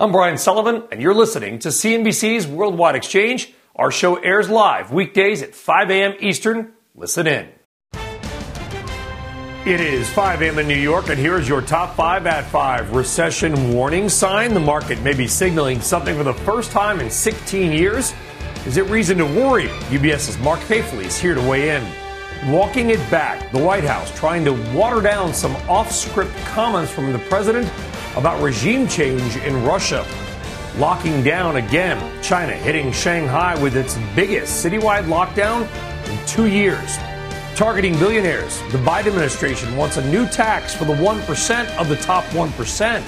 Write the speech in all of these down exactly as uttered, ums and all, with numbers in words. I'm Brian Sullivan, and you're listening to C N B C's Worldwide Exchange. Our show airs live weekdays at five a.m. Eastern. Listen in. It is five a.m. in New York, and here is your top five at five. Recession warning sign. The market may be signaling something for the first time in sixteen years. Is it reason to worry? UBS's Mark Haefele is here to weigh in. Walking it back, the White House trying to water down some off-script comments from the president about regime change in Russia. Locking down again. China hitting Shanghai with its biggest citywide lockdown in two years. Targeting billionaires. The Biden administration wants a new tax for the one percent of the top one percent.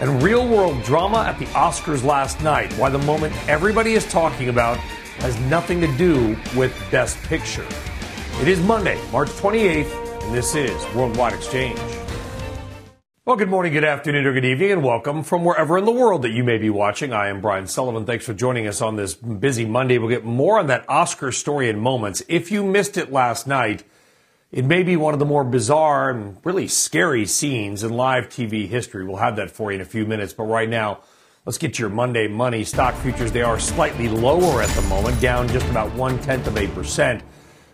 And real-world drama at the Oscars last night. Why the moment everybody is talking about has nothing to do with Best Picture. It is Monday, March twenty-eighth, and this is Worldwide Exchange. Well, good morning, good afternoon, or good evening, and welcome from wherever in the world that you may be watching. I am Brian Sullivan. Thanks for joining us on this busy Monday. We'll get more on that Oscar story in moments. If you missed it last night, it may be one of the more bizarre and really scary scenes in live T V history. We'll have that for you in a few minutes. But right now, let's get your Monday money. Stock futures, they are slightly lower at the moment, down just about one-tenth of eight percent.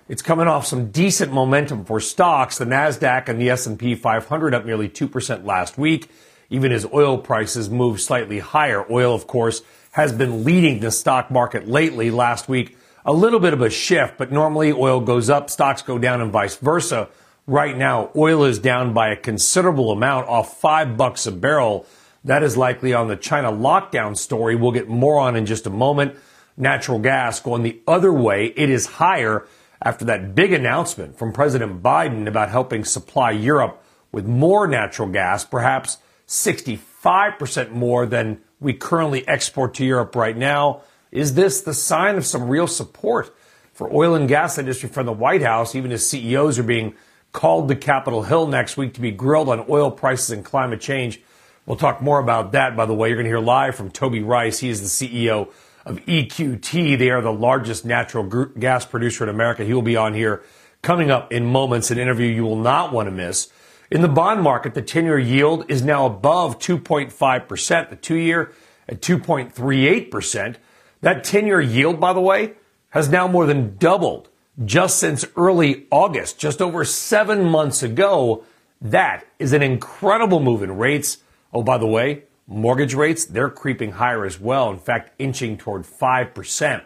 It's coming off some decent momentum for stocks. The NASDAQ and the S and P five hundred up nearly two percent last week, even as oil prices move slightly higher. Oil, of course, has been leading the stock market lately. Last week, a little bit of a shift, but normally oil goes up, stocks go down, and vice versa. Right now, oil is down by a considerable amount, off five bucks a barrel. That is likely on the China lockdown story. We'll get more on in just a moment. Natural gas going the other way. It is higher after that big announcement from President Biden about helping supply Europe with more natural gas, perhaps sixty-five percent more than we currently export to Europe right now. Is this the sign of some real support for oil and gas industry from the White House, even as C E Os are being called to Capitol Hill next week to be grilled on oil prices and climate change? We'll talk more about that, by the way. You're going to hear live from Toby Rice. He is the C E O of E Q T. They are the largest natural gas producer in America. He will be on here coming up in moments, an interview you will not want to miss. In the bond market, the ten-year yield is now above two point five percent, the two-year at two point three eight percent. That ten-year yield, by the way, has now more than doubled just since early August, just over seven months ago. That is an incredible move in rates. Oh, by the way, mortgage rates, they're creeping higher as well, in fact, inching toward five percent.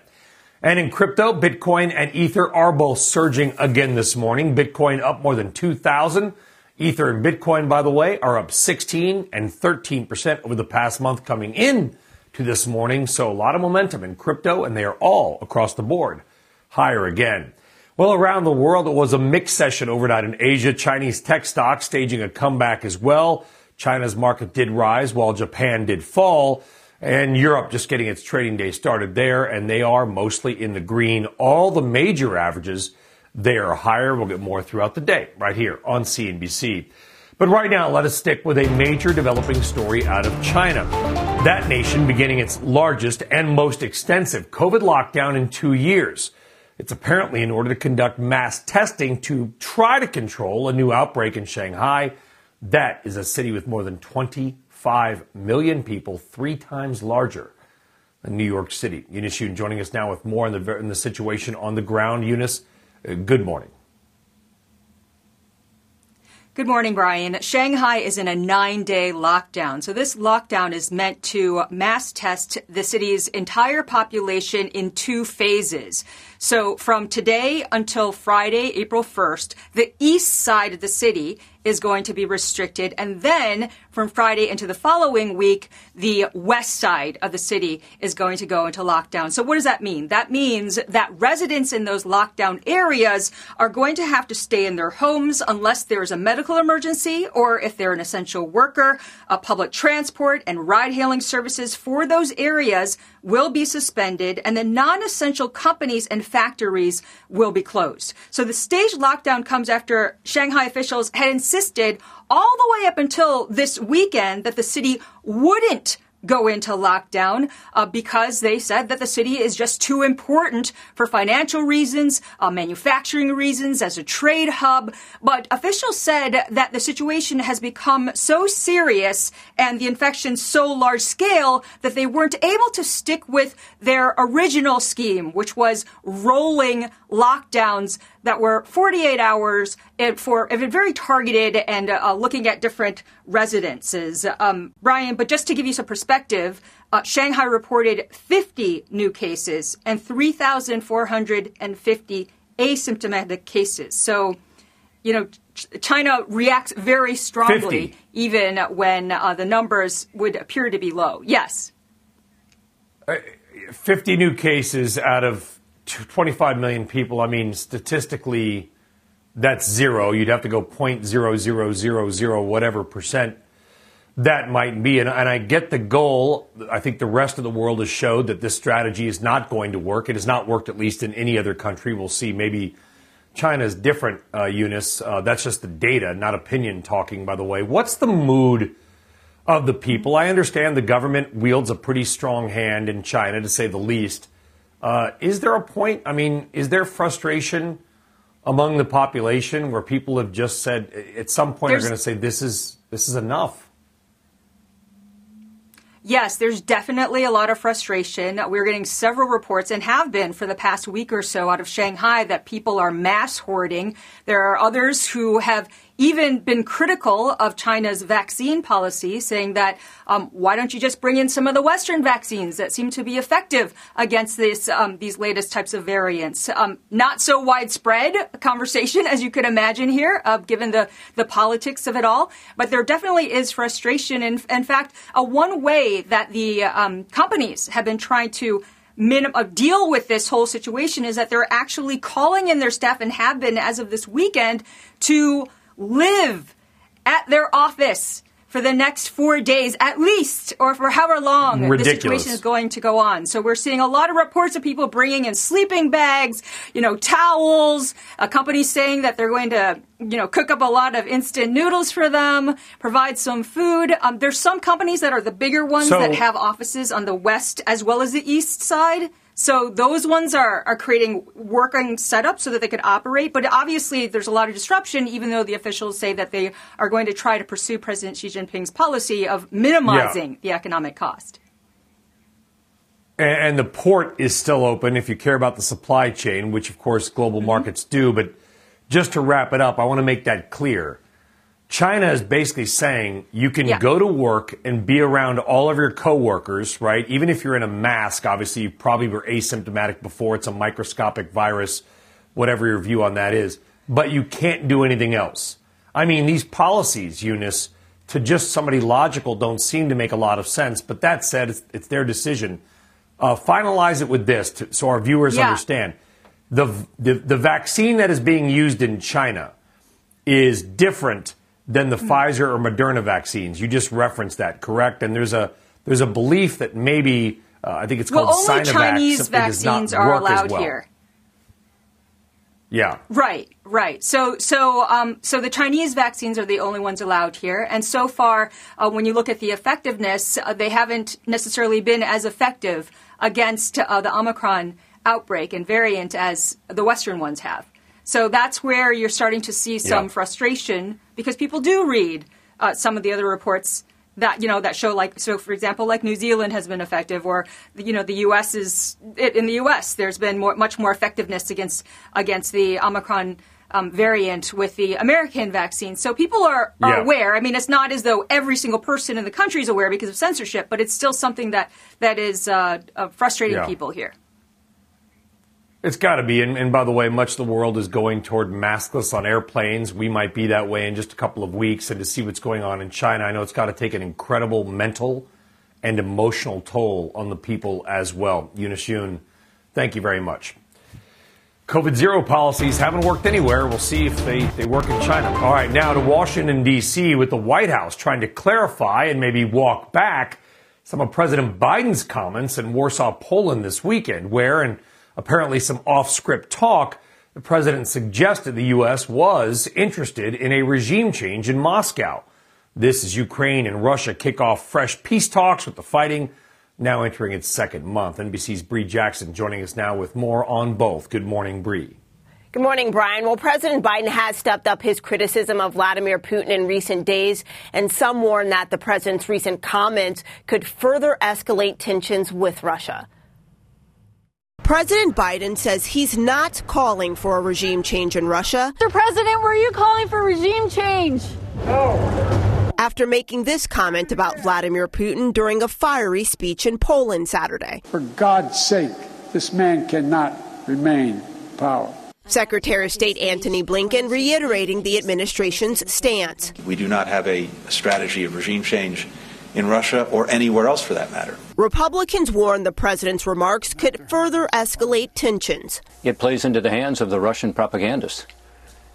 And in crypto, Bitcoin and Ether are both surging again this morning. Bitcoin up more than two thousand. Ether and Bitcoin, by the way, are up sixteen and thirteen percent over the past month coming in to this morning. So a lot of momentum in crypto, and they are all across the board higher again. Well, around the world, it was a mixed session overnight in Asia. Chinese tech stocks staging a comeback as well. China's market did rise while Japan did fall, and Europe just getting its trading day started there, and they are mostly in the green. All the major averages, they are higher. We'll get more throughout the day right here on C N B C. But right now, let us stick with a major developing story out of China. That nation beginning its largest and most extensive COVID lockdown in two years. It's apparently in order to conduct mass testing to try to control a new outbreak in Shanghai. That is a city with more than twenty-five million people, three times larger than New York City. Eunice Yoon joining us now with more on the, on the situation on the ground. Eunice, uh, good morning. Good morning, Brian. Shanghai is in a nine-day lockdown. So this lockdown is meant to mass test the city's entire population in two phases. So from today until Friday, April first, the east side of the city is going to be restricted. And then from Friday into the following week, the west side of the city is going to go into lockdown. So what does that mean? That means that residents in those lockdown areas are going to have to stay in their homes unless there is a medical emergency or if they're an essential worker. A public transport and ride-hailing services for those areas will be suspended, and the non-essential companies and factories will be closed. So the staged lockdown comes after Shanghai officials had insisted all the way up until this weekend that the city wouldn't go into lockdown uh, because they said that the city is just too important for financial reasons, uh, manufacturing reasons, as a trade hub. But officials said that the situation has become so serious and the infection so large scale that they weren't able to stick with their original scheme, which was rolling lockdowns that were forty-eight hours for very targeted and uh, looking at different residences. Um, Brian, but just to give you some perspective, uh, Shanghai reported fifty new cases and three thousand four hundred fifty asymptomatic cases. So, you know, Ch- China reacts very strongly, fifty even when uh, the numbers would appear to be low. Yes. Uh, fifty new cases out of twenty-five million people. I mean, statistically, that's zero. You'd have to go zero point zero zero zero zero whatever percent that might be. And, and I get the goal. I think the rest of the world has showed that this strategy is not going to work. It has not worked, at least in any other country. We'll see. Maybe China's different, uh, Eunice. Uh, that's just the data, not opinion talking, by the way. What's the mood of the people? I understand the government wields a pretty strong hand in China, to say the least. Uh, is there a point? I mean, is there frustration among the population where people have just said at some point There's, are going to say this is this is enough? Yes, there's definitely a lot of frustration. We're getting several reports and have been for the past week or so out of Shanghai that people are mass hoarding. There are others who have even been critical of China's vaccine policy, saying that um, why don't you just bring in some of the Western vaccines that seem to be effective against this um, these latest types of variants. Um, not so widespread conversation as you could imagine here, uh, given the, the politics of it all. But there definitely is frustration. In, in fact, uh, one way that the um, companies have been trying to Minim- a deal with this whole situation is that they're actually calling in their staff and have been as of this weekend to live at their office for the next four days at least, or for however long the situation is going to go on. So we're seeing a lot of reports of people bringing in sleeping bags, you know, towels, a company saying that they're going to, you know, cook up a lot of instant noodles for them, provide some food. Um, there's some companies that are the bigger ones so, that have offices on the west as well as the east side. So those ones are, are creating working setups so that they could operate. But obviously, there's a lot of disruption, even though the officials say that they are going to try to pursue President Xi Jinping's policy of minimizing yeah. the economic cost. And, and the port is still open if you care about the supply chain, which, of course, global mm-hmm. markets do. But just to wrap it up, I want to make that clear. China is basically saying you can yeah. go to work and be around all of your coworkers, right? Even if you're in a mask, obviously you probably were asymptomatic before. It's a microscopic virus, whatever your view on that is. But you can't do anything else. I mean, these policies, Eunice, to just somebody logical don't seem to make a lot of sense. But that said, it's, it's their decision. Uh, finalize it with this to, so our viewers yeah. understand. The, the the vaccine that is being used in China is different than the mm-hmm. Pfizer or Moderna vaccines. You just referenced that, correct? And there's a there's a belief that maybe, uh, I think it's well, called Sinovac. Well, only Chinese vaccines are allowed well. here. Yeah. Right, right. So so, um, so the Chinese vaccines are the only ones allowed here. And so far, uh, when you look at the effectiveness, uh, they haven't necessarily been as effective against uh, the Omicron outbreak and variant as the Western ones have. So that's where you're starting to see some yeah. frustration, because people do read uh, some of the other reports that, you know, that show, like, so, for example, like New Zealand has been effective, or, you know, the U S is in the U S there's been more, much more effectiveness against against the Omicron um, variant with the American vaccine. So people are, are yeah. aware. I mean, it's not as though every single person in the country is aware because of censorship, but it's still something that that is uh, uh, frustrating yeah. people here. It's got to be. And, and by the way, much of the world is going toward maskless on airplanes. We might be that way in just a couple of weeks. And to see what's going on in China, I know it's got to take an incredible mental and emotional toll on the people as well. Eunice Yoon, thank you very much. COVID zero policies haven't worked anywhere. We'll see if they, they work in China. All right, now to Washington, D C, with the White House trying to clarify and maybe walk back some of President Biden's comments in Warsaw, Poland this weekend, where, in apparently some off-script talk, the president suggested the U S was interested in a regime change in Moscow. This is Ukraine and Russia kick off fresh peace talks, with the fighting now entering its second month. N B C's Bri Jackson joining us now with more on both. Good morning, Bri. Good morning, Brian. Well, President Biden has stepped up his criticism of Vladimir Putin in recent days, and some warn that the president's recent comments could further escalate tensions with Russia. President Biden says he's not calling for a regime change in Russia. Mister President, were you calling for regime change? No. After making this comment about Vladimir Putin during a fiery speech in Poland Saturday. For God's sake, this man cannot remain in power. Secretary of State Antony Blinken reiterating the administration's stance. We do not have a strategy of regime change in Russia or anywhere else for that matter. Republicans warn the president's remarks could further escalate tensions. It plays into the hands of the Russian propagandists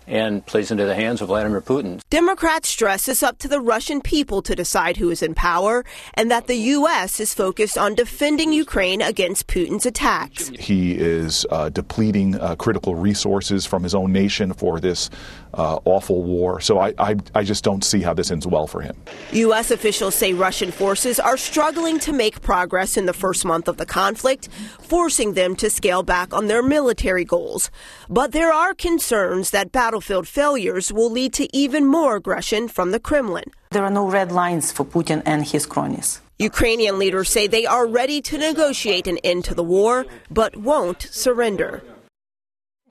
and plays into the hands of Vladimir Putin. Democrats stress it's up to the Russian people to decide who is in power, and that the U S is focused on defending Ukraine against Putin's attacks. He is uh, depleting uh, critical resources from his own nation for this uh, awful war. So I, I, I just don't see how this ends well for him. U S officials say Russian forces are struggling to make progress in the first month of the conflict, forcing them to scale back on their military goals. But there are concerns that battle Battlefield failures will lead to even more aggression from the Kremlin. There are no red lines for Putin and his cronies. Ukrainian leaders say they are ready to negotiate an end to the war, but won't surrender.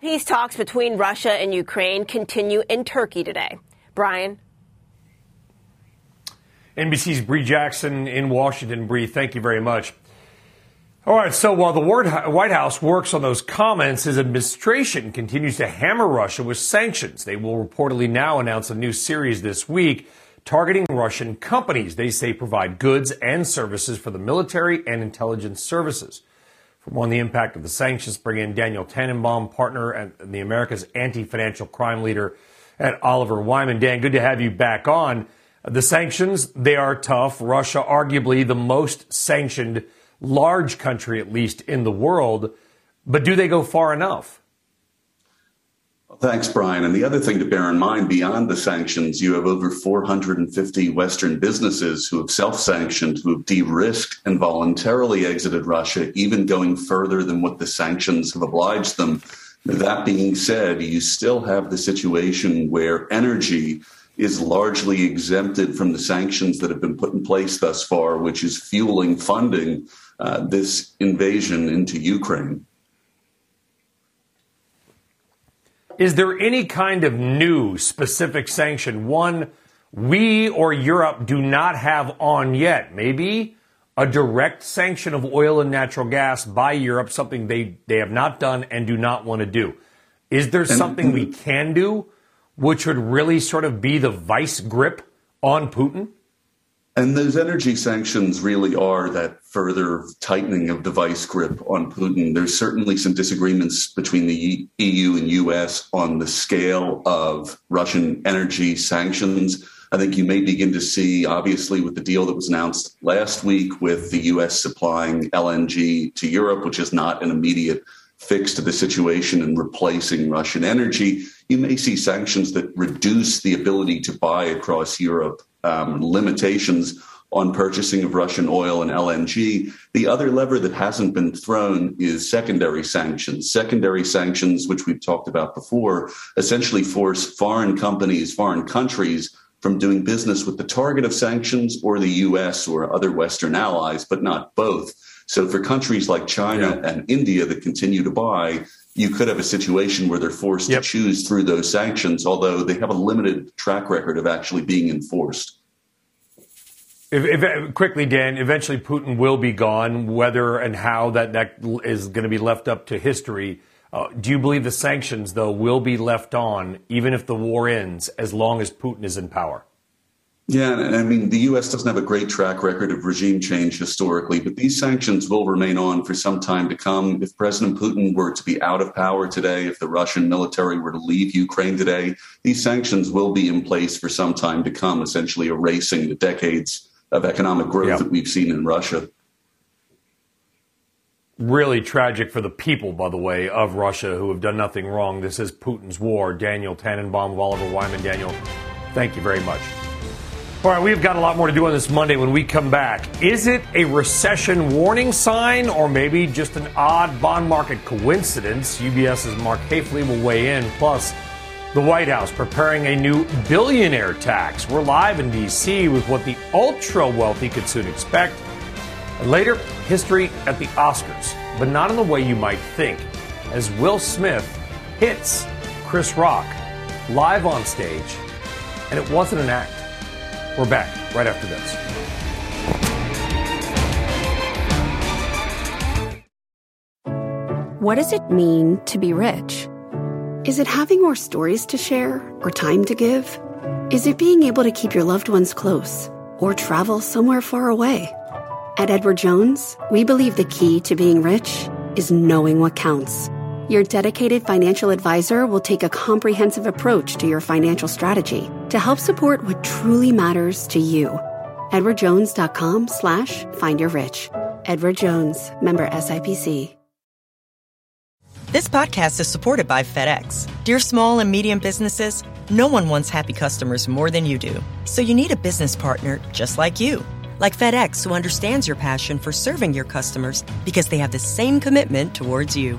Peace talks between Russia and Ukraine continue in Turkey today. Brian. N B C's Bri Jackson in Washington. Bri, thank you very much. All right, so while the White House works on those comments, his administration continues to hammer Russia with sanctions. They will reportedly now announce a new series this week targeting Russian companies they say provide goods and services for the military and intelligence services. For more on the impact of the sanctions, bring in Daniel Tannenbaum, partner at the America's Anti-Financial Crime Leader at Oliver Wyman. Dan, good to have you back on. The sanctions, they are tough. Russia, arguably the most sanctioned large country, at least in the world, but do they go far enough? Thanks, Brian. And the other thing to bear in mind, beyond the sanctions, you have over four hundred fifty Western businesses who have self-sanctioned, who have de-risked and voluntarily exited Russia, even going further than what the sanctions have obliged them. That being said, you still have the situation where energy is largely exempted from the sanctions that have been put in place thus far, which is fueling funding Uh, this invasion into Ukraine. Is there any kind of new specific sanction, one we or Europe do not have on yet? Maybe a direct sanction of oil and natural gas by Europe, something they, they have not done and do not want to do. Is there something we can do which would really sort of be the vice grip on Putin? And those energy sanctions really are that further tightening of the vice grip on Putin. There's certainly some disagreements between the E U and U S on the scale of Russian energy sanctions. I think you may begin to see, obviously, with the deal that was announced last week with the U S supplying L N G to Europe, which is not an immediate fix to the situation and replacing Russian energy, you may see sanctions that reduce the ability to buy across Europe. Um, limitations on purchasing of Russian oil and L N G. The other lever that hasn't been thrown is secondary sanctions. Secondary sanctions, which we've talked about before, essentially force foreign companies, foreign countries from doing business with the target of sanctions or the U S or other Western allies, but not both. So for countries like China yeah. and India that continue to buy, you could have a situation where they're forced yep. to choose through those sanctions, although they have a limited track record of actually being enforced. If, if, quickly, Dan, eventually Putin will be gone. Whether and how that, that is going to be left up to history. Uh, do you believe the sanctions, though, will be left on even if the war ends as long as Putin is in power? Yeah, I mean, the U S doesn't have a great track record of regime change historically, but these sanctions will remain on for some time to come. If President Putin were to be out of power today, if the Russian military were to leave Ukraine today, these sanctions will be in place for some time to come, essentially erasing the decades of economic growth yeah. that we've seen in Russia. Really tragic for the people, by the way, of Russia who have done nothing wrong. This is Putin's war. Daniel Tannenbaum of Oliver Wyman. Daniel, thank you very much. All right, we've got a lot more to do on this Monday when we come back. Is it a recession warning sign or maybe just an odd bond market coincidence? U B S's Mark Haefele will weigh in. Plus, the White House preparing a new billionaire tax. We're live in D C with what the ultra-wealthy could soon expect. And later, history at the Oscars, but not in the way you might think, as Will Smith hits Chris Rock live on stage, and it wasn't an act. We're back right after this. What does it mean to be rich? Is it having more stories to share or time to give? Is it being able to keep your loved ones close or travel somewhere far away? At Edward Jones, we believe the key to being rich is knowing what counts. Your dedicated financial advisor will take a comprehensive approach to your financial strategy to help support what truly matters to you. edwardjones.com slash find your rich. Edward Jones, member S I P C. This podcast is supported by FedEx. Dear small and medium businesses, no one wants happy customers more than you do. So you need a business partner just like you. Like FedEx, who understands your passion for serving your customers because they have the same commitment towards you.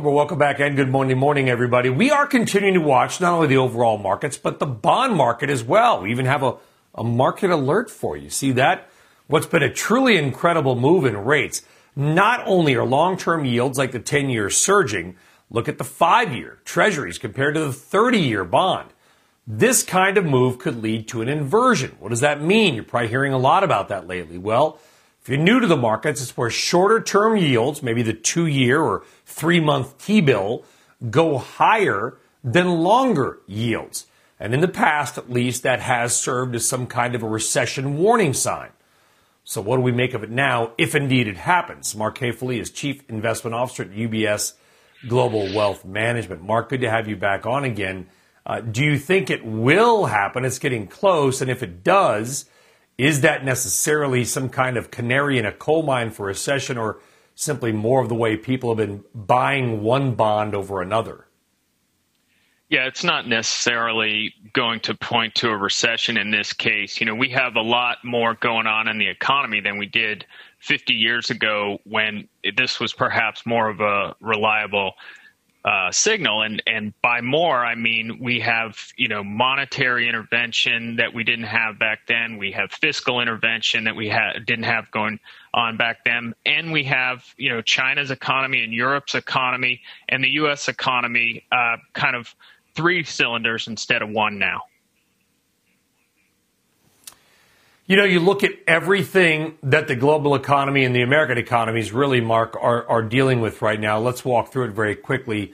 Welcome back and good morning, morning, everybody. We are continuing to watch not only the overall markets, but the bond market as well. We even have a, a market alert for you. See that? What's been a truly incredible move in rates. Not only are long-term yields like the ten-year surging, look at the five-year treasuries compared to the thirty-year bond. This kind of move could lead to an inversion. What does that mean? You're probably hearing a lot about that lately. Well, if you're new to the markets, it's where shorter-term yields, maybe the two-year or three-month T-bill, go higher than longer yields. And in the past, at least, that has served as some kind of a recession warning sign. So what do we make of it now, if indeed it happens? Mark Haefele is Chief Investment Officer at U B S Global Wealth Management. Mark, good to have you back on again. Uh, do you think it will happen? It's getting close, and if it does, is that necessarily some kind of canary in a coal mine for recession or simply more of the way people have been buying one bond over another? Yeah, it's not necessarily going to point to a recession in this case. You know, we have a lot more going on in the economy than we did fifty years ago when this was perhaps more of a reliable Uh, signal. And, and by more, I mean, we have, you know, monetary intervention that we didn't have back then. We have fiscal intervention that we ha- didn't have going on back then. And we have, you know, China's economy and Europe's economy and the U S economy, uh, kind of three cylinders instead of one now. You know, you look at everything that the global economy and the American economies really, Mark, are, are dealing with right now. Let's walk through it very quickly.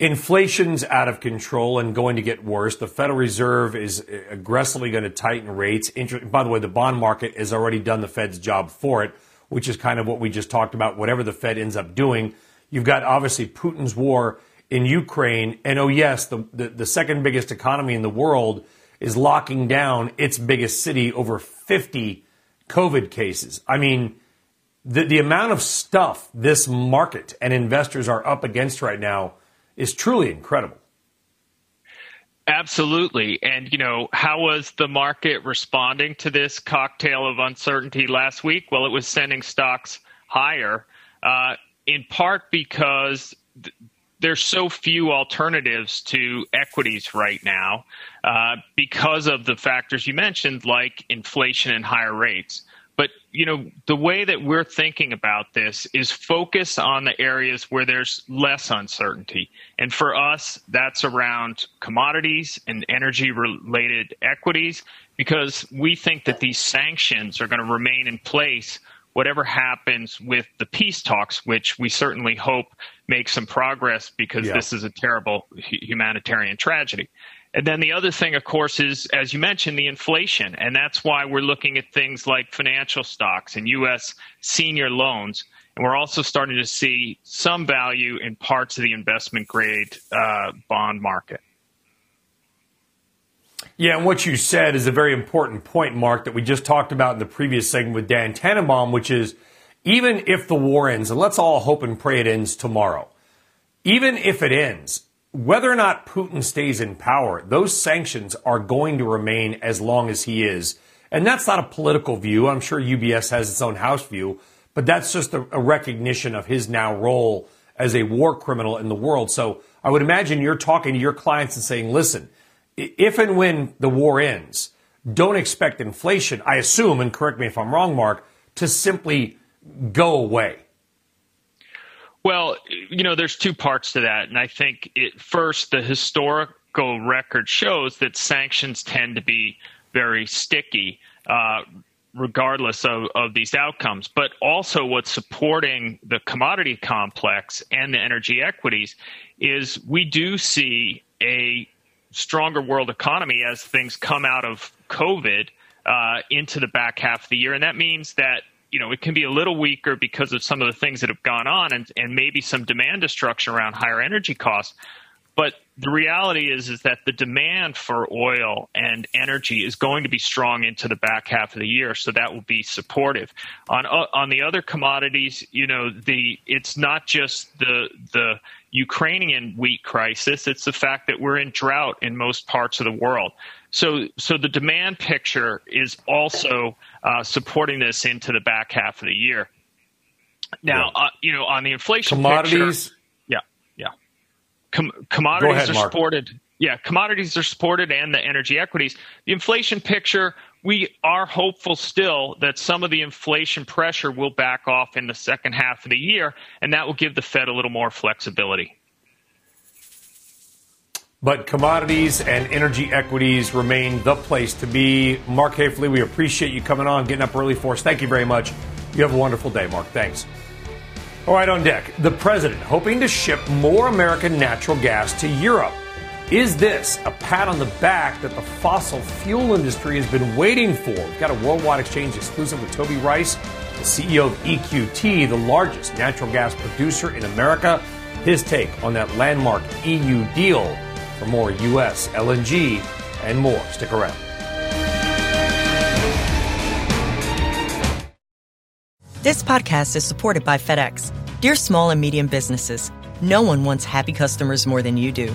Inflation's out of control and going to get worse. The Federal Reserve is aggressively going to tighten rates. Inter- By the way, the bond market has already done the Fed's job for it, which is kind of what we just talked about, whatever the Fed ends up doing. You've got, obviously, Putin's war in Ukraine. And, oh, yes, the the, the second biggest economy in the world is locking down its biggest city over fifty COVID cases. I mean, the, the amount of stuff this market and investors are up against right now is truly incredible. Absolutely. And, you know, how was the market responding to this cocktail of uncertainty last week? Well, it was sending stocks higher, uh, in part because Th- there's so few alternatives to equities right now uh, because of the factors you mentioned, like inflation and higher rates. But, you know, the way that we're thinking about this is focus on the areas where there's less uncertainty. And for us, that's around commodities and energy-related equities, because we think that these sanctions are going to remain in place whatever happens with the peace talks, which we certainly hope make some progress, because yeah. this is a terrible humanitarian tragedy. And then the other thing, of course, is, as you mentioned, the inflation. And that's why we're looking at things like financial stocks and U S senior loans. And we're also starting to see some value in parts of the investment grade uh, bond market. Yeah, and what you said is a very important point, Mark, that we just talked about in the previous segment with Dan Tannenbaum, which is even if the war ends, and let's all hope and pray it ends tomorrow, even if it ends, whether or not Putin stays in power, those sanctions are going to remain as long as he is. And that's not a political view. I'm sure U B S has its own house view, but that's just a, a recognition of his now role as a war criminal in the world. So I would imagine you're talking to your clients and saying, listen, if and when the war ends, don't expect inflation, I assume, and correct me if I'm wrong, Mark, to simply go away. Well, you know, there's two parts to that. And I think it, first, the historical record shows that sanctions tend to be very sticky, uh, regardless of, of these outcomes. But also what's supporting the commodity complex and the energy equities is we do see a stronger world economy as things come out of COVID uh, into the back half of the year. And that means that, you know, it can be a little weaker because of some of the things that have gone on and, and maybe some demand destruction around higher energy costs. But the reality is, is that the demand for oil and energy is going to be strong into the back half of the year, so that will be supportive. On on the other commodities, you know, the it's not just the the Ukrainian wheat crisis; it's the fact that we're in drought in most parts of the world. So, so the demand picture is also uh, supporting this into the back half of the year. Now, yeah. uh, you know, on the inflation commodities. Picture, Com- commodities ahead, are Mark. supported. Yeah, commodities are supported and the energy equities. The inflation picture, we are hopeful still that some of the inflation pressure will back off in the second half of the year, and that will give the Fed a little more flexibility. But commodities and energy equities remain the place to be. Mark Haefele, we appreciate you coming on, getting up early for us. Thank you very much. You have a wonderful day, Mark. Thanks. All right, on deck, the president hoping to ship more American natural gas to Europe. Is this a pat on the back that the fossil fuel industry has been waiting for? We've got a Worldwide Exchange exclusive with Toby Rice, the C E O of E Q T, the largest natural gas producer in America. His take on that landmark E U deal for more U S L N G and more. Stick around. This podcast is supported by FedEx. Dear small and medium businesses, no one wants happy customers more than you do.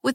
With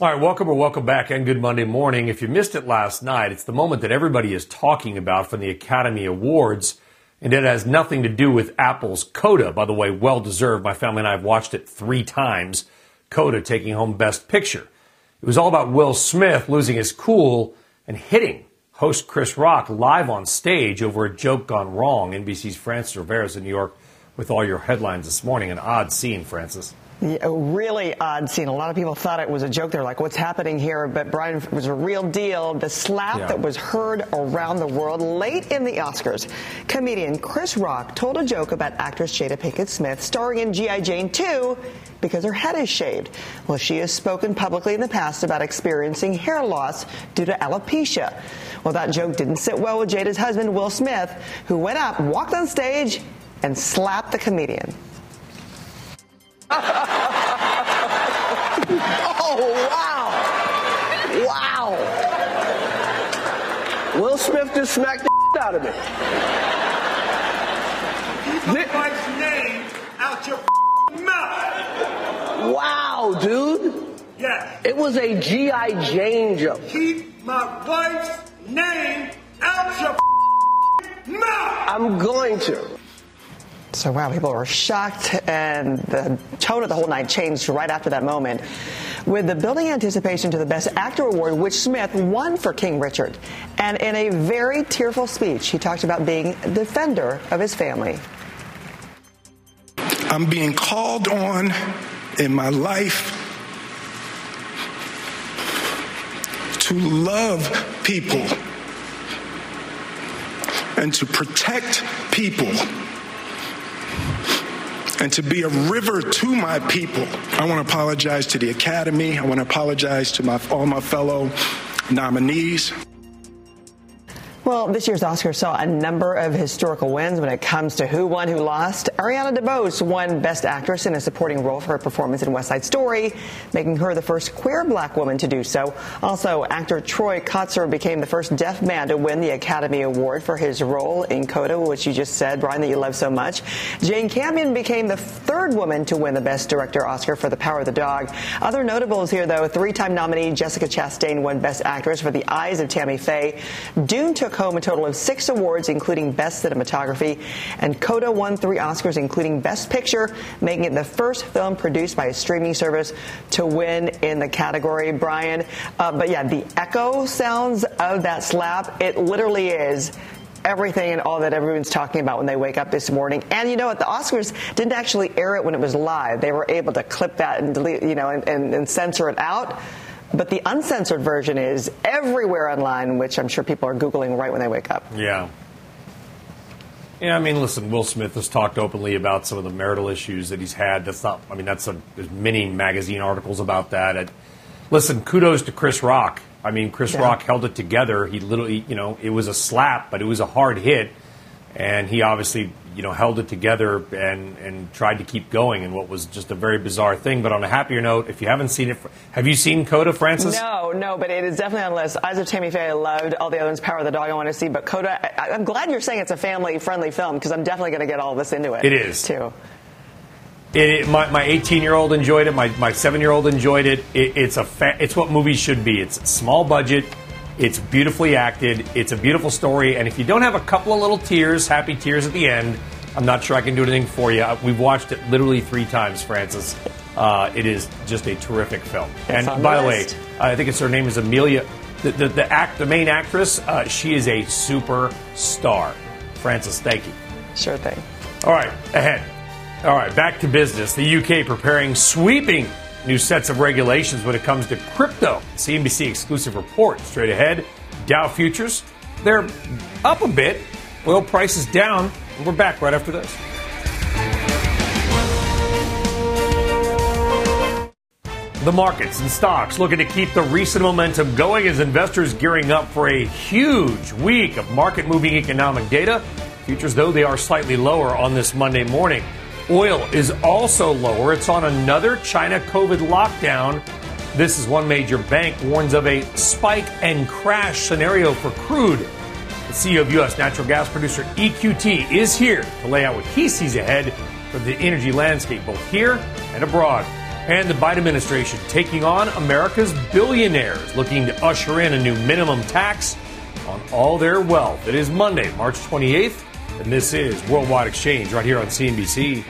All right, welcome or welcome back and good Monday morning. If you missed it last night, it's the moment that everybody is talking about from the Academy Awards, and it has nothing to do with Apple's CODA. By the way, well-deserved. My family and I have watched it three times. CODA taking home Best Picture. It was all about Will Smith losing his cool and hitting host Chris Rock live on stage over a joke gone wrong. N B C's Francis Rivera's in New York with all your headlines this morning. An odd scene, Francis. Yeah, really odd scene. A lot of people thought it was a joke. They're like, what's happening here? But Brian, it was a real deal. The slap yeah. that was heard around the world late in the Oscars. Comedian Chris Rock told a joke about actress Jada Pinkett Smith starring in G I Jane two because her head is shaved. Well, she has spoken publicly in the past about experiencing hair loss due to alopecia. Well, that joke didn't sit well with Jada's husband, Will Smith, who went up, walked on stage, and slapped the comedian. Oh, wow. Wow. Will Smith just smacked the out of me. Keep the wife's name out your mouth. Wow, dude. Yes. It was a G I Jane joke. Keep my wife's name out your mouth. I'm going to. So, wow, people were shocked, and the tone of the whole night changed right after that moment, with the building anticipation to the Best Actor Award, which Smith won for King Richard. And in a very tearful speech, he talked about being a defender of his family. I'm being called on in my life to love people and to protect people, and to be a river to my people. I want to apologize to the Academy. I want to apologize to my, all my fellow nominees. Well, this year's Oscar saw a number of historical wins when it comes to who won, who lost. Ariana DeBose won Best Actress in a Supporting Role for her performance in West Side Story, making her the first queer black woman to do so. Also, actor Troy Kotsur became the first deaf man to win the Academy Award for his role in CODA, which you just said, Brian, that you love so much. Jane Campion became the third woman to win the Best Director Oscar for The Power of the Dog. Other notables here, though, three-time nominee Jessica Chastain won Best Actress for The Eyes of Tammy Faye. Dune took home a total of six awards, including Best Cinematography, and CODA won three Oscars, including Best Picture, making it the first film produced by a streaming service to win in the category, Brian. Uh, but yeah, the echo sounds of that slap, it literally is everything and all that everyone's talking about when they wake up this morning. And you know what? The Oscars didn't actually air it when it was live. They were able to clip that and delete, you know, and, and, and censor it out. But the uncensored version is everywhere online, which I'm sure people are Googling right when they wake up. Yeah. Yeah, I mean, listen, Will Smith has talked openly about some of the marital issues that he's had. That's not, I mean, that's a, there's many magazine articles about that. And listen, kudos to Chris Rock. I mean, Chris yeah. Rock held it together. He literally, you know, it was a slap, but it was a hard hit. And he obviously, you know, held it together and, and tried to keep going in what was just a very bizarre thing. But on a happier note, if you haven't seen it, have you seen CODA, Francis? No, no, but it is definitely on the list. Eyes of Tammy Faye, I loved. All the other ones, Power of the Dog, I want to see. But CODA, I, I'm glad you're saying it's a family-friendly film, because I'm definitely going to get all this into it. It is. Too. It, it, my my eighteen-year-old enjoyed it. My my seven-year-old enjoyed it. it it's a fa- It's what movies should be. It's small budget. It's beautifully acted. It's a beautiful story. And if you don't have a couple of little tears, happy tears at the end, I'm not sure I can do anything for you. We've watched it literally three times, Francis. Uh, it is just a terrific film. It's and by the way, I think it's her name is Amelia. The, the, the, act, the main actress, uh, she is a superstar. Francis, thank you. Sure thing. All right, ahead. All right, back to business. The U K preparing sweeping new sets of regulations when it comes to crypto. C N B C exclusive report. Straight ahead, Dow futures, they're up a bit. Oil prices down. And we're back right after this. The markets and stocks looking to keep the recent momentum going as investors gearing up for a huge week of market-moving economic data. Futures, though, they are slightly lower on this Monday morning. Oil is also lower. It's on another China COVID lockdown. This is one major bank warns of a spike and crash scenario for crude. The C E O of U S natural gas producer E Q T is here to lay out what he sees ahead for the energy landscape, both here and abroad. And the Biden administration taking on America's billionaires, looking to usher in a new minimum tax on all their wealth. It is Monday, March twenty-eighth. And this is Worldwide Exchange right here on C N B C.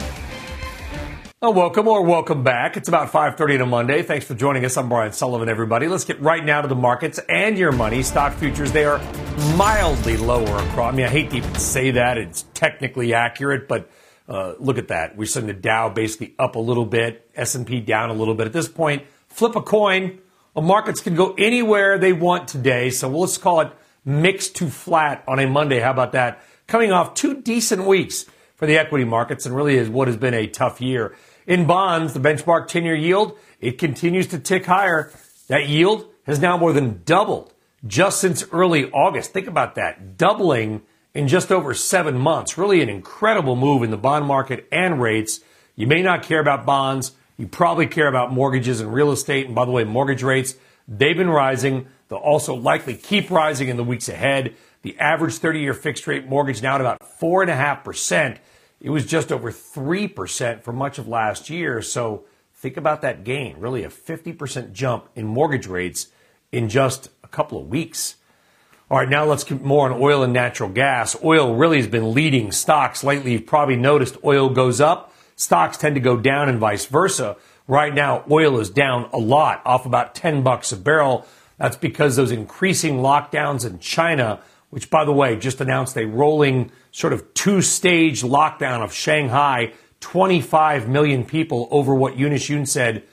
Oh, welcome or welcome back. It's about five thirty on a Monday. Thanks for joining us. I'm Brian Sullivan, everybody. Let's get right now to the markets and your money. Stock futures, they are mildly lower across. I mean, I hate to even say that. It's technically accurate, but Uh, look at that. We're seeing the Dow basically up a little bit, S and P down a little bit. At this point, flip a coin. Well, markets can go anywhere they want today. So we'll, let's call it mixed to flat on a Monday. How about that? Coming off two decent weeks for the equity markets and really is what has been a tough year. In bonds, the benchmark ten-year yield, it continues to tick higher. That yield has now more than doubled just since early August. Think about that, doubling in just over seven months. Really an incredible move in the bond market and rates. You may not care about bonds. You probably care about mortgages and real estate. And by the way, mortgage rates, they've been rising. They'll also likely keep rising in the weeks ahead. The average thirty-year fixed rate mortgage now at about four point five percent. It was just over three percent for much of last year. So think about that gain, really a fifty percent jump in mortgage rates in just a couple of weeks. All right, now let's keep more on oil and natural gas. Oil really has been leading stocks lately. You've probably noticed oil goes up. Stocks tend to go down and vice versa. Right now, oil is down a lot, off about ten bucks a barrel. That's because those increasing lockdowns in China, which, by the way, just announced a rolling sort of two-stage lockdown of Shanghai, twenty-five million people over what Eunice Yoon said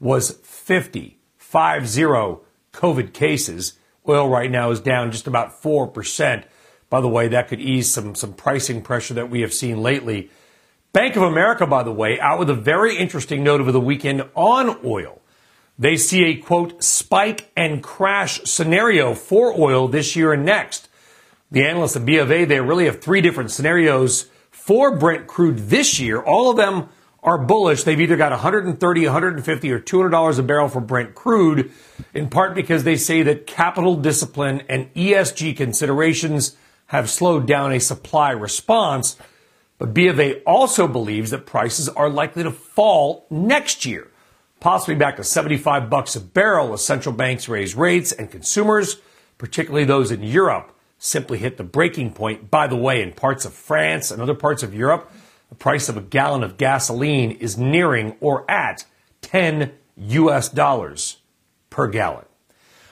was fifty, five zero COVID cases. Oil right now is down just about four percent. By the way, that could ease some, some pricing pressure that we have seen lately. Bank of America, by the way, out with a very interesting note over the weekend on oil. They see a, quote, spike and crash scenario for oil this year and next. The analysts at B of A, they really have three different scenarios for Brent crude this year. All of them are bullish. They've either got one hundred thirty dollars, one hundred fifty dollars, or two hundred dollars a barrel for Brent crude, in part because they say that capital discipline and E S G considerations have slowed down a supply response. But B of A also believes that prices are likely to fall next year, possibly back to seventy-five bucks a barrel as central banks raise rates and consumers, particularly those in Europe, simply hit the breaking point. By the way, in parts of France and other parts of Europe, the price of a gallon of gasoline is nearing or at ten U S dollars per gallon.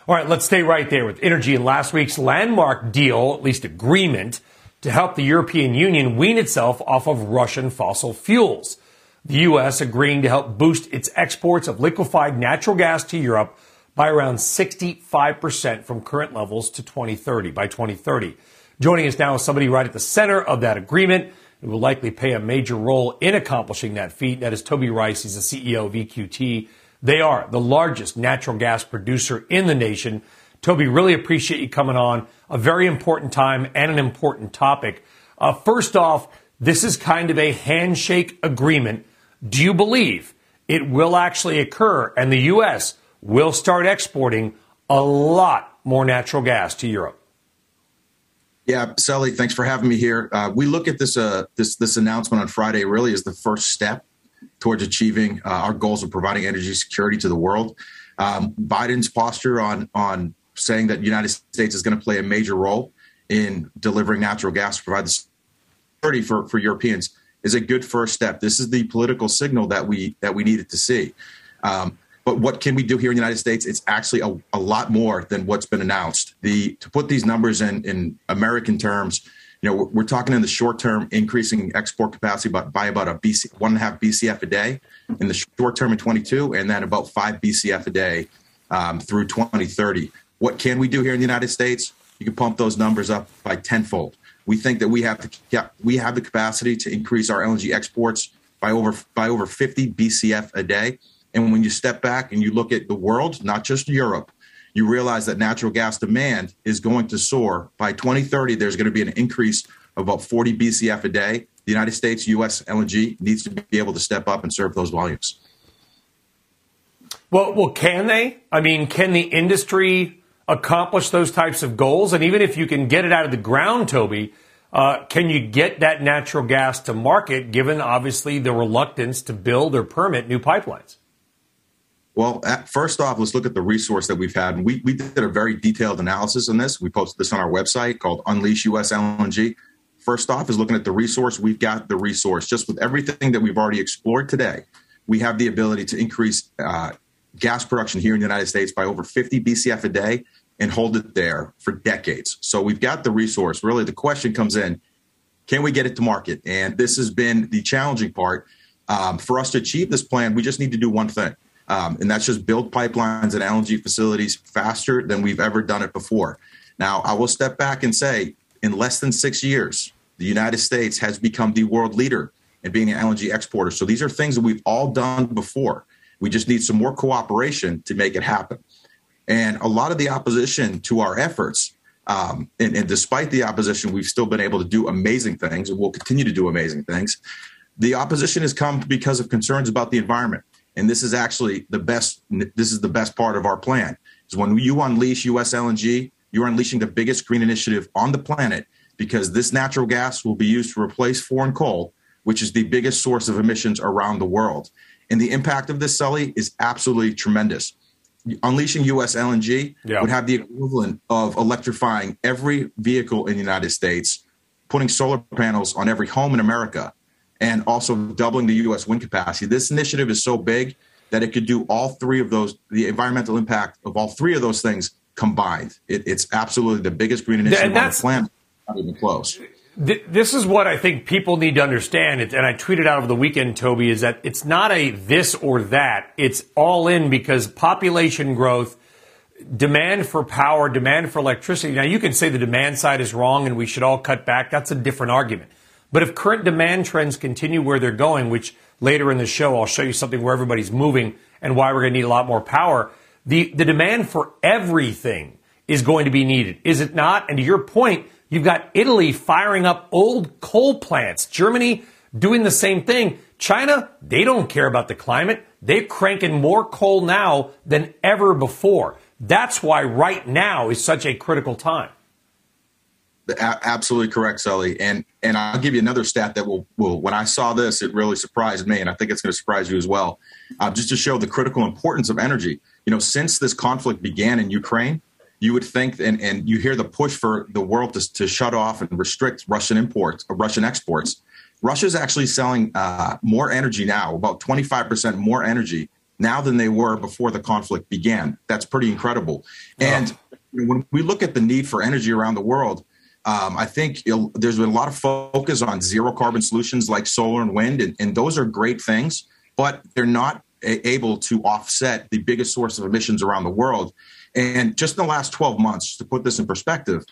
All right, let's stay right there with energy and last week's landmark deal, at least agreement, to help the European Union wean itself off of Russian fossil fuels. The U S agreeing to help boost its exports of liquefied natural gas to Europe by around sixty-five percent from current levels to twenty thirty, by twenty thirty. Joining us now is somebody right at the center of that agreement who will likely play a major role in accomplishing that feat. That is Toby Rice. He's the C E O of E Q T. They are the largest natural gas producer in the nation. Toby, really appreciate you coming on. A very important time and an important topic. Uh, first off, this is kind of a handshake agreement. Do you believe it will actually occur and the U S will start exporting a lot more natural gas to Europe? Yeah, Sully, thanks for having me here. Uh, we look at this, uh, this this announcement on Friday really as the first step towards achieving uh, our goals of providing energy security to the world. Um, Biden's posture on, on saying that the United States is going to play a major role in delivering natural gas to provide the security for, for Europeans is a good first step. This is the political signal that we that we needed to see. Um, But what can we do here in the United States? It's actually a, a lot more than what's been announced. The to put these numbers in, in American terms, you know, we're, we're talking in the short term, increasing export capacity by, by about a B C, one and a half B C F a day in the short term in twenty-two, and then about five B C F a day um, through twenty thirty. What can we do here in the United States? You can pump those numbers up by tenfold. We think that we have the yeah, we have the capacity to increase our L N G exports by over by over fifty B C F a day. And when you step back and you look at the world, not just Europe, you realize that natural gas demand is going to soar. By twenty thirty, there's going to be an increase of about forty B C F a day. The United States, U S L N G needs to be able to step up and serve those volumes. Well, well, can they? I mean, can the industry accomplish those types of goals? And even if you can get it out of the ground, Toby, uh, can you get that natural gas to market, given obviously the reluctance to build or permit new pipelines? Well, first off, let's look at the resource that we've had. And we, we did a very detailed analysis on this. We posted this on our website called Unleash U S L N G. First off is looking at the resource. We've got the resource. Just with everything that we've already explored today, we have the ability to increase uh, gas production here in the United States by over fifty B C F a day and hold it there for decades. So we've got the resource. Really, the question comes in, Can we get it to market? And this has been the challenging part. Um, for us to achieve this plan, we just need to do one thing, um, and that's just build pipelines and L N G facilities faster than we've ever done it before. Now, I will step back and say, in less than six years, the United States has become the world leader in being an L N G exporter. So these are things that we've all done before. We just need some more cooperation to make it happen. And a lot of the opposition to our efforts, um, and, and despite the opposition, we've still been able to do amazing things, and we'll continue to do amazing things. The opposition has come because of concerns about the environment. And this is actually the best. This is the best part of our plan is when you unleash U S L N G, you're unleashing the biggest green initiative on the planet, because this natural gas will be used to replace foreign coal, which is the biggest source of emissions around the world. And the impact of this, Sully, is absolutely tremendous. Unleashing U S L N G yeah. would have the equivalent of electrifying every vehicle in the United States, putting solar panels on every home in America, and also doubling the U S wind capacity. This initiative is so big that it could do all three of those, the environmental impact of all three of those things combined. It, it's absolutely the biggest green initiative on the planet. Not even close. Th- this is what I think people need to understand, it, and I tweeted out over the weekend, Toby, is that it's not a this or that. It's all in, because population growth, demand for power, demand for electricity. Now, you can say the demand side is wrong and we should all cut back. That's a different argument. But if current demand trends continue where they're going, which later in the show I'll show you something where everybody's moving and why we're going to need a lot more power, the, the demand for everything is going to be needed, is it not? And to your point, you've got Italy firing up old coal plants, Germany doing the same thing. China, they don't care about the climate. They're cranking more coal now than ever before. That's why right now is such a critical time. Absolutely correct, Sully. And and I'll give you another stat that will, will when I saw this, it really surprised me, and I think it's going to surprise you as well, uh, just to show the critical importance of energy. You know, since this conflict began in Ukraine, you would think, and, and you hear the push for the world to, to shut off and restrict Russian imports, or Russian exports. Russia's actually selling uh, more energy now, about twenty-five percent more energy now than they were before the conflict began. That's pretty incredible. And oh. when we look at the need for energy around the world, um, I think there's been a lot of focus on zero carbon solutions like solar and wind, and, and those are great things, but they're not a- able to offset the biggest source of emissions around the world. And just in the last twelve months, to put this in perspective,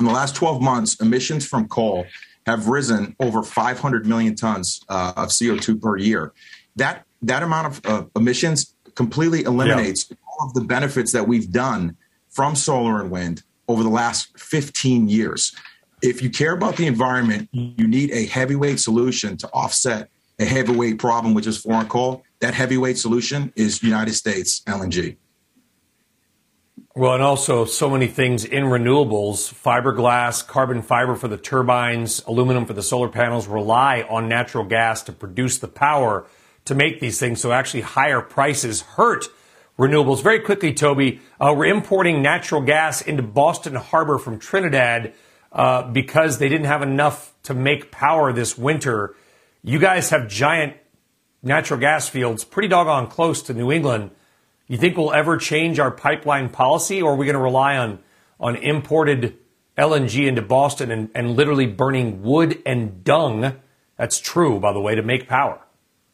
in the last twelve months, emissions from coal have risen over five hundred million tons uh, of C O two per year. That that amount of uh, emissions completely eliminates yeah. all of the benefits that we've done from solar and wind over the last fifteen years. If you care about the environment, you need a heavyweight solution to offset a heavyweight problem, which is foreign coal. That heavyweight solution is United States L N G. Well, and also so many things in renewables, fiberglass, carbon fiber for the turbines, aluminum for the solar panels, rely on natural gas to produce the power to make these things. So actually higher prices hurt renewables. Very quickly, Toby, uh, we're importing natural gas into Boston Harbor from Trinidad uh, because they didn't have enough to make power this winter. You guys have giant natural gas fields pretty doggone close to New England. You think we'll ever change our pipeline policy, or are we going to rely on on imported L N G into Boston and, and literally burning wood and dung? That's true, by the way, to make power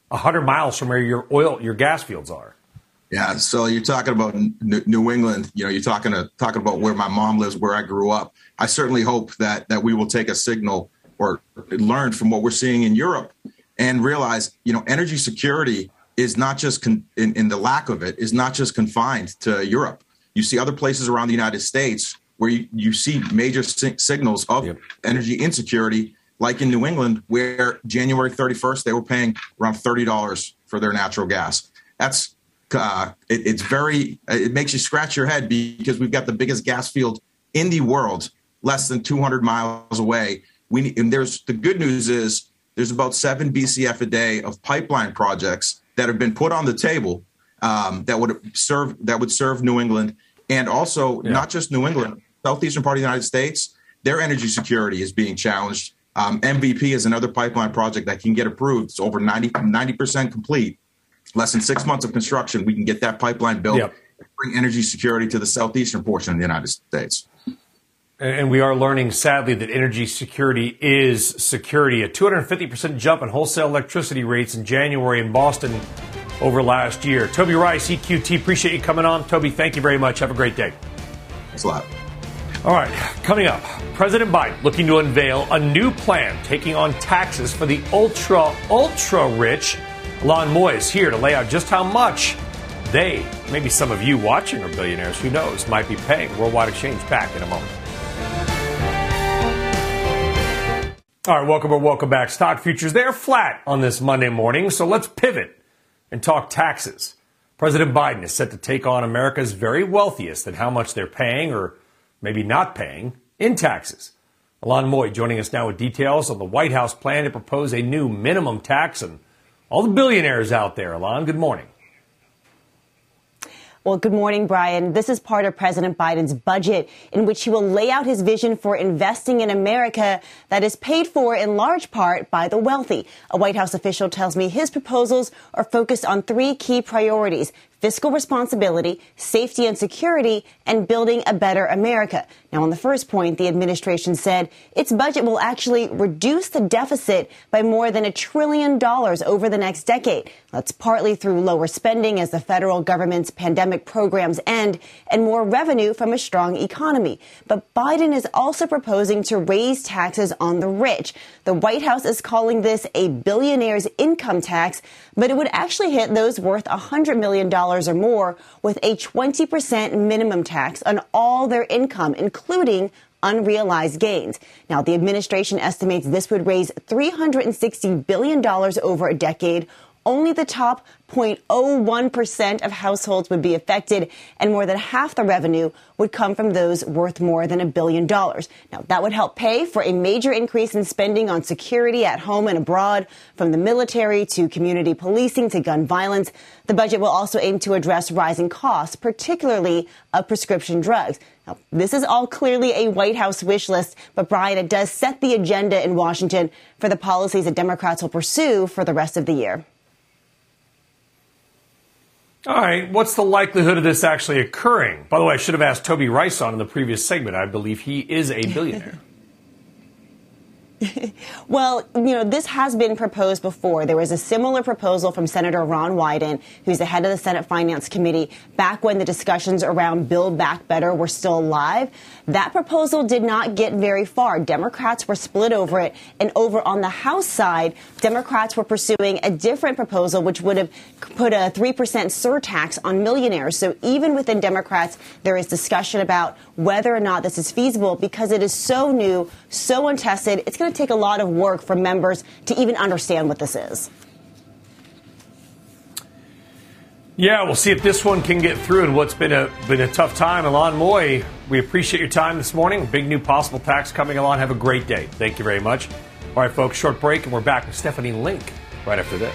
one hundred miles from where your oil, your gas fields are. Yeah. So you're talking about New England. You know, you're talking to, talking about where my mom lives, where I grew up. I certainly hope that that we will take a signal or learn from what we're seeing in Europe and realize, you know, energy security is not just con- in, in the lack of it is not just confined to Europe. You see other places around the United States where you, you see major si- signals of yep. energy insecurity, like in New England, where January thirty-first, they were paying around thirty dollars for their natural gas. That's uh, it, it's very it makes you scratch your head, because we've got the biggest gas field in the world, less than two hundred miles away. We and there's the good news is there's about seven B C F a day of pipeline projects that have been put on the table um, that would serve that would serve New England, and also yeah. not just New England, southeastern part of the United States. Their energy security is being challenged. Um, M V P is another pipeline project that can get approved. It's over ninety percent complete. Less than six months of construction, we can get that pipeline built, yep. and bring energy security to the southeastern portion of the United States. And we are learning, sadly, that energy security is security. A two hundred fifty percent jump in wholesale electricity rates in January in Boston over last year. Toby Rice, E Q T, appreciate you coming on. Toby, thank you very much. Have a great day. Thanks a lot. All right, coming up, President Biden looking to unveil a new plan taking on taxes for the ultra, ultra rich. Lon Moy is here to lay out just how much they, maybe some of you watching are billionaires, who knows, might be paying. Worldwide Exchange back in a moment. All right, welcome or welcome back. Stock futures, they're flat on this Monday morning, so let's pivot and talk taxes. President Biden is set to take on America's very wealthiest and how much they're paying or maybe not paying in taxes. Alon Moy joining us now with details on the White House plan to propose a new minimum tax and all the billionaires out there. Alon, good morning. Well, good morning, Brian. This is part of President Biden's budget in which he will lay out his vision for investing in America that is paid for in large part by the wealthy. A White House official tells me his proposals are focused on three key priorities: fiscal responsibility, safety and security, and building a better America. Now, on the first point, the administration said its budget will actually reduce the deficit by more than a trillion dollars over the next decade. That's partly through lower spending as the federal government's pandemic programs end and more revenue from a strong economy. But Biden is also proposing to raise taxes on the rich. The White House is calling this a billionaire's income tax, but it would actually hit those worth one hundred million dollars or more with a twenty percent minimum tax on all their income, including unrealized gains. Now, the administration estimates this would raise three hundred sixty billion dollars over a decade. Only the top zero point zero one percent of households would be affected, and more than half the revenue would come from those worth more than a billion dollars. Now, that would help pay for a major increase in spending on security at home and abroad, from the military to community policing to gun violence. The budget will also aim to address rising costs, particularly of prescription drugs. Now, this is all clearly a White House wish list, but, Brian, it does set the agenda in Washington for the policies that Democrats will pursue for the rest of the year. All right, what's the likelihood of this actually occurring? By the way, I should have asked Toby Rice on in the previous segment. I believe he is a billionaire. Well, you know, this has been proposed before. There was a similar proposal from Senator Ron Wyden, who's the head of the Senate Finance Committee, back when the discussions around Build Back Better were still alive. That proposal did not get very far. Democrats were split over it. And over on the House side, Democrats were pursuing a different proposal, which would have put a three percent surtax on millionaires. So even within Democrats, there is discussion about whether or not this is feasible because it is so new, so untested. It's going to take a lot of work for members to even understand what this is. Yeah, we'll see if this one can get through in what's been a been a tough time. Alon Moy, we appreciate your time this morning. Big new possible tax coming along. Have a great day. Thank you very much. All right, folks, short break, and we're back with Stephanie Link right after this.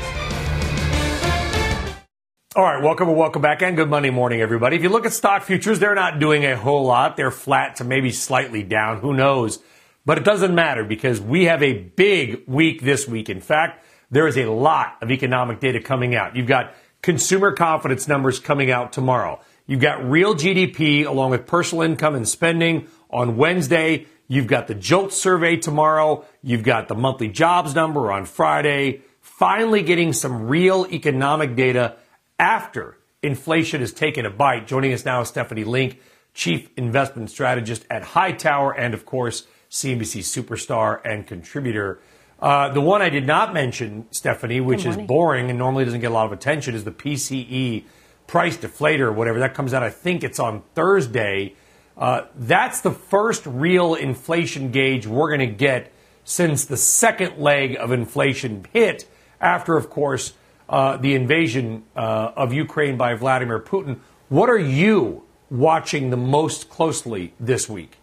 All right, welcome and welcome back, and good Monday morning, everybody. If you look at stock futures, they're not doing a whole lot. They're flat to maybe slightly down. Who knows? But it doesn't matter because we have a big week this week. In fact, there is a lot of economic data coming out. You've got consumer confidence numbers coming out tomorrow. You've got real G D P along with personal income and spending on Wednesday. You've got the JOLTS survey tomorrow. You've got the monthly jobs number on Friday. Finally getting some real economic data after inflation has taken a bite. Joining us now is Stephanie Link, Chief Investment Strategist at Hightower and, of course, C N B C superstar and contributor. Uh, the one I did not mention, Stephanie, which is boring and normally doesn't get a lot of attention, is the P C E price deflator or whatever. That comes out, I think it's on Thursday. Uh, that's the first real inflation gauge we're going to get since the second leg of inflation hit after, of course, uh, the invasion uh, of Ukraine by Vladimir Putin. What are you watching the most closely this week?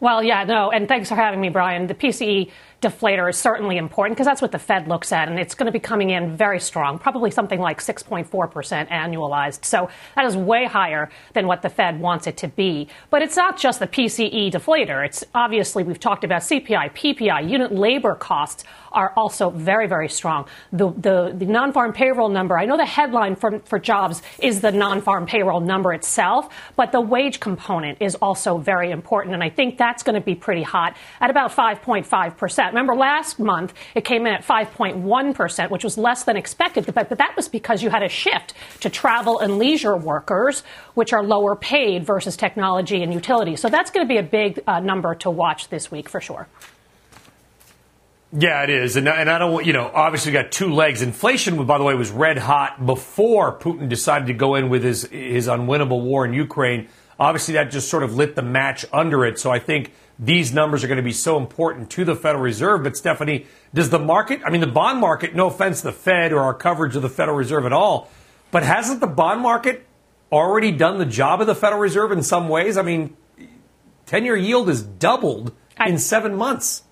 Well, yeah, no, and thanks for having me, Brian. The P C E deflator is certainly important because that's what the Fed looks at, and it's going to be coming in very strong, probably something like six point four percent annualized. So that is way higher than what the Fed wants it to be. But it's not just the P C E deflator. It's obviously, we've talked about C P I, P P I, unit labor costs are also very, very strong. The, the, the non-farm payroll number, I know the headline for, for jobs is the non-farm payroll number itself, but the wage component is also very important, and I think that that's going to be pretty hot at about five point five percent. Remember, last month it came in at five point one percent, which was less than expected. But, but that was because you had a shift to travel and leisure workers, which are lower paid versus technology and utility. So that's going to be a big uh, number to watch this week for sure. Yeah, it is. And, and I don't, you know, obviously got two legs. Inflation, by the way, was red hot before Putin decided to go in with his his unwinnable war in Ukraine. Obviously, that just sort of lit the match under it. So I think these numbers are going to be so important to the Federal Reserve. But, Stephanie, does the market, I mean, the bond market, no offense to the Fed or our coverage of the Federal Reserve at all, but hasn't the bond market already done the job of the Federal Reserve in some ways? I mean, ten-year yield has doubled in seven months.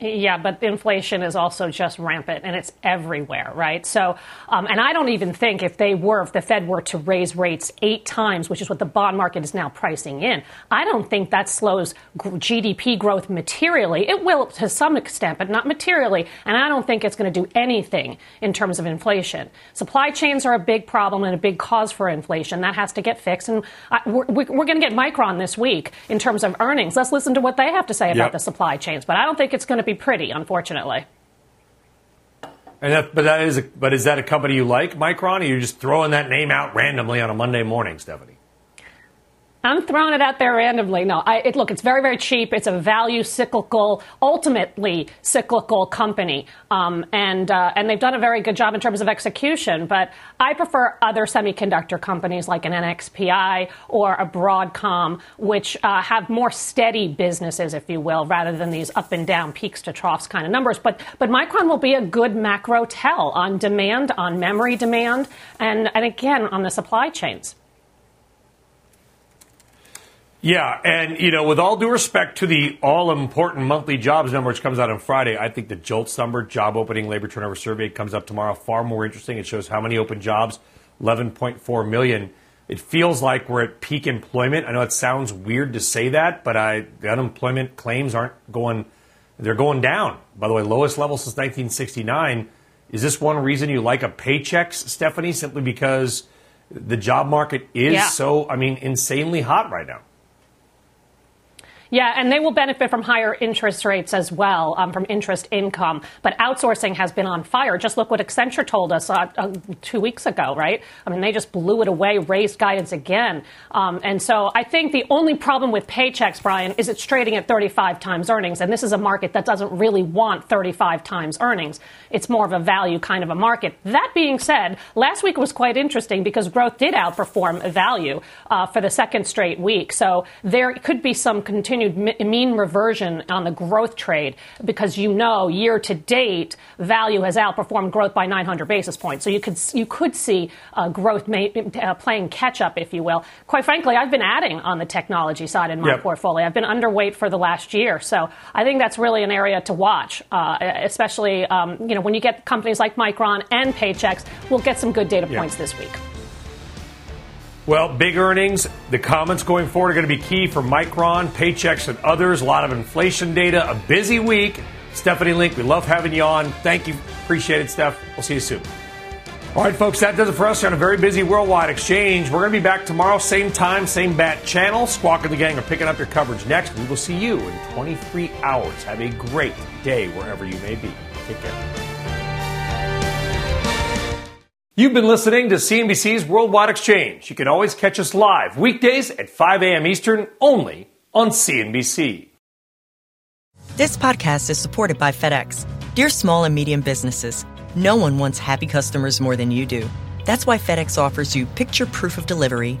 Yeah, but inflation is also just rampant, and it's everywhere, right? So, um, and I don't even think if they were, if the Fed were to raise rates eight times, which is what the bond market is now pricing in, I don't think that slows G D P growth materially. It will to some extent, but not materially. And I don't think it's going to do anything in terms of inflation. Supply chains are a big problem and a big cause for inflation. That has to get fixed. And I, we're, we're going to get Micron this week in terms of earnings. Let's listen to what they have to say about yep. the supply chains. But I don't think it's going to be pretty, unfortunately. And that, but that is, a, but is that a company you like, Micron? Or are you just throwing that name out randomly on a Monday morning, Stephanie? I'm throwing it out there randomly. No, I, it, look, it's very, very cheap. It's a value cyclical, ultimately cyclical company. Um, and uh, and they've done a very good job in terms of execution. But I prefer other semiconductor companies like an N X P I or a Broadcom, which uh, have more steady businesses, if you will, rather than these up and down peaks to troughs kind of numbers. But but Micron will be a good macro tell on demand, on memory demand, and, and again, on the supply chains. Yeah, and, you know, with all due respect to the all-important monthly jobs number, which comes out on Friday, I think the JOLTS number, job opening labor turnover survey, comes up tomorrow, far more interesting. It shows how many open jobs, eleven point four million. It feels like we're at peak employment. I know it sounds weird to say that, but I, the unemployment claims aren't going, they're going down. By the way, lowest level since nineteen sixty-nine. Is this one reason you like a paycheck, Stephanie, simply because the job market is yeah. so, I mean, insanely hot right now? Yeah, and they will benefit from higher interest rates as well, um, from interest income. But outsourcing has been on fire. Just look what Accenture told us uh, uh, two weeks ago, right? I mean, they just blew it away, raised guidance again. Um, and so I think the only problem with paychecks, Brian, is it's trading at thirty-five times earnings. And this is a market that doesn't really want thirty-five times earnings. It's more of a value kind of a market. That being said, last week was quite interesting because growth did outperform value uh, for the second straight week. So there could be some continued mean reversion on the growth trade because, you know, year to date, value has outperformed growth by nine hundred basis points. So you could you could see uh, growth may, uh, playing catch up, if you will. Quite frankly, I've been adding on the technology side in my yep. portfolio. I've been underweight for the last year. So I think that's really an area to watch, uh, especially, um, you know, when you get companies like Micron and paychecks, we'll get some good data yep. points this week. Well, big earnings. The comments going forward are going to be key for Micron, paychecks, and others. A lot of inflation data. A busy week. Stephanie Link, we love having you on. Thank you. Appreciate it, Steph. We'll see you soon. All right, folks, that does it for us on a very busy Worldwide Exchange. We're going to be back tomorrow, same time, same bat channel. Squawk and the Gang are picking up your coverage next. We will see you in twenty-three hours. Have a great day wherever you may be. Take care. You've been listening to C N B C's Worldwide Exchange. You can always catch us live weekdays at five a.m. Eastern only on C N B C. This podcast is supported by FedEx. Dear small and medium businesses, no one wants happy customers more than you do. That's why FedEx offers you picture proof of delivery,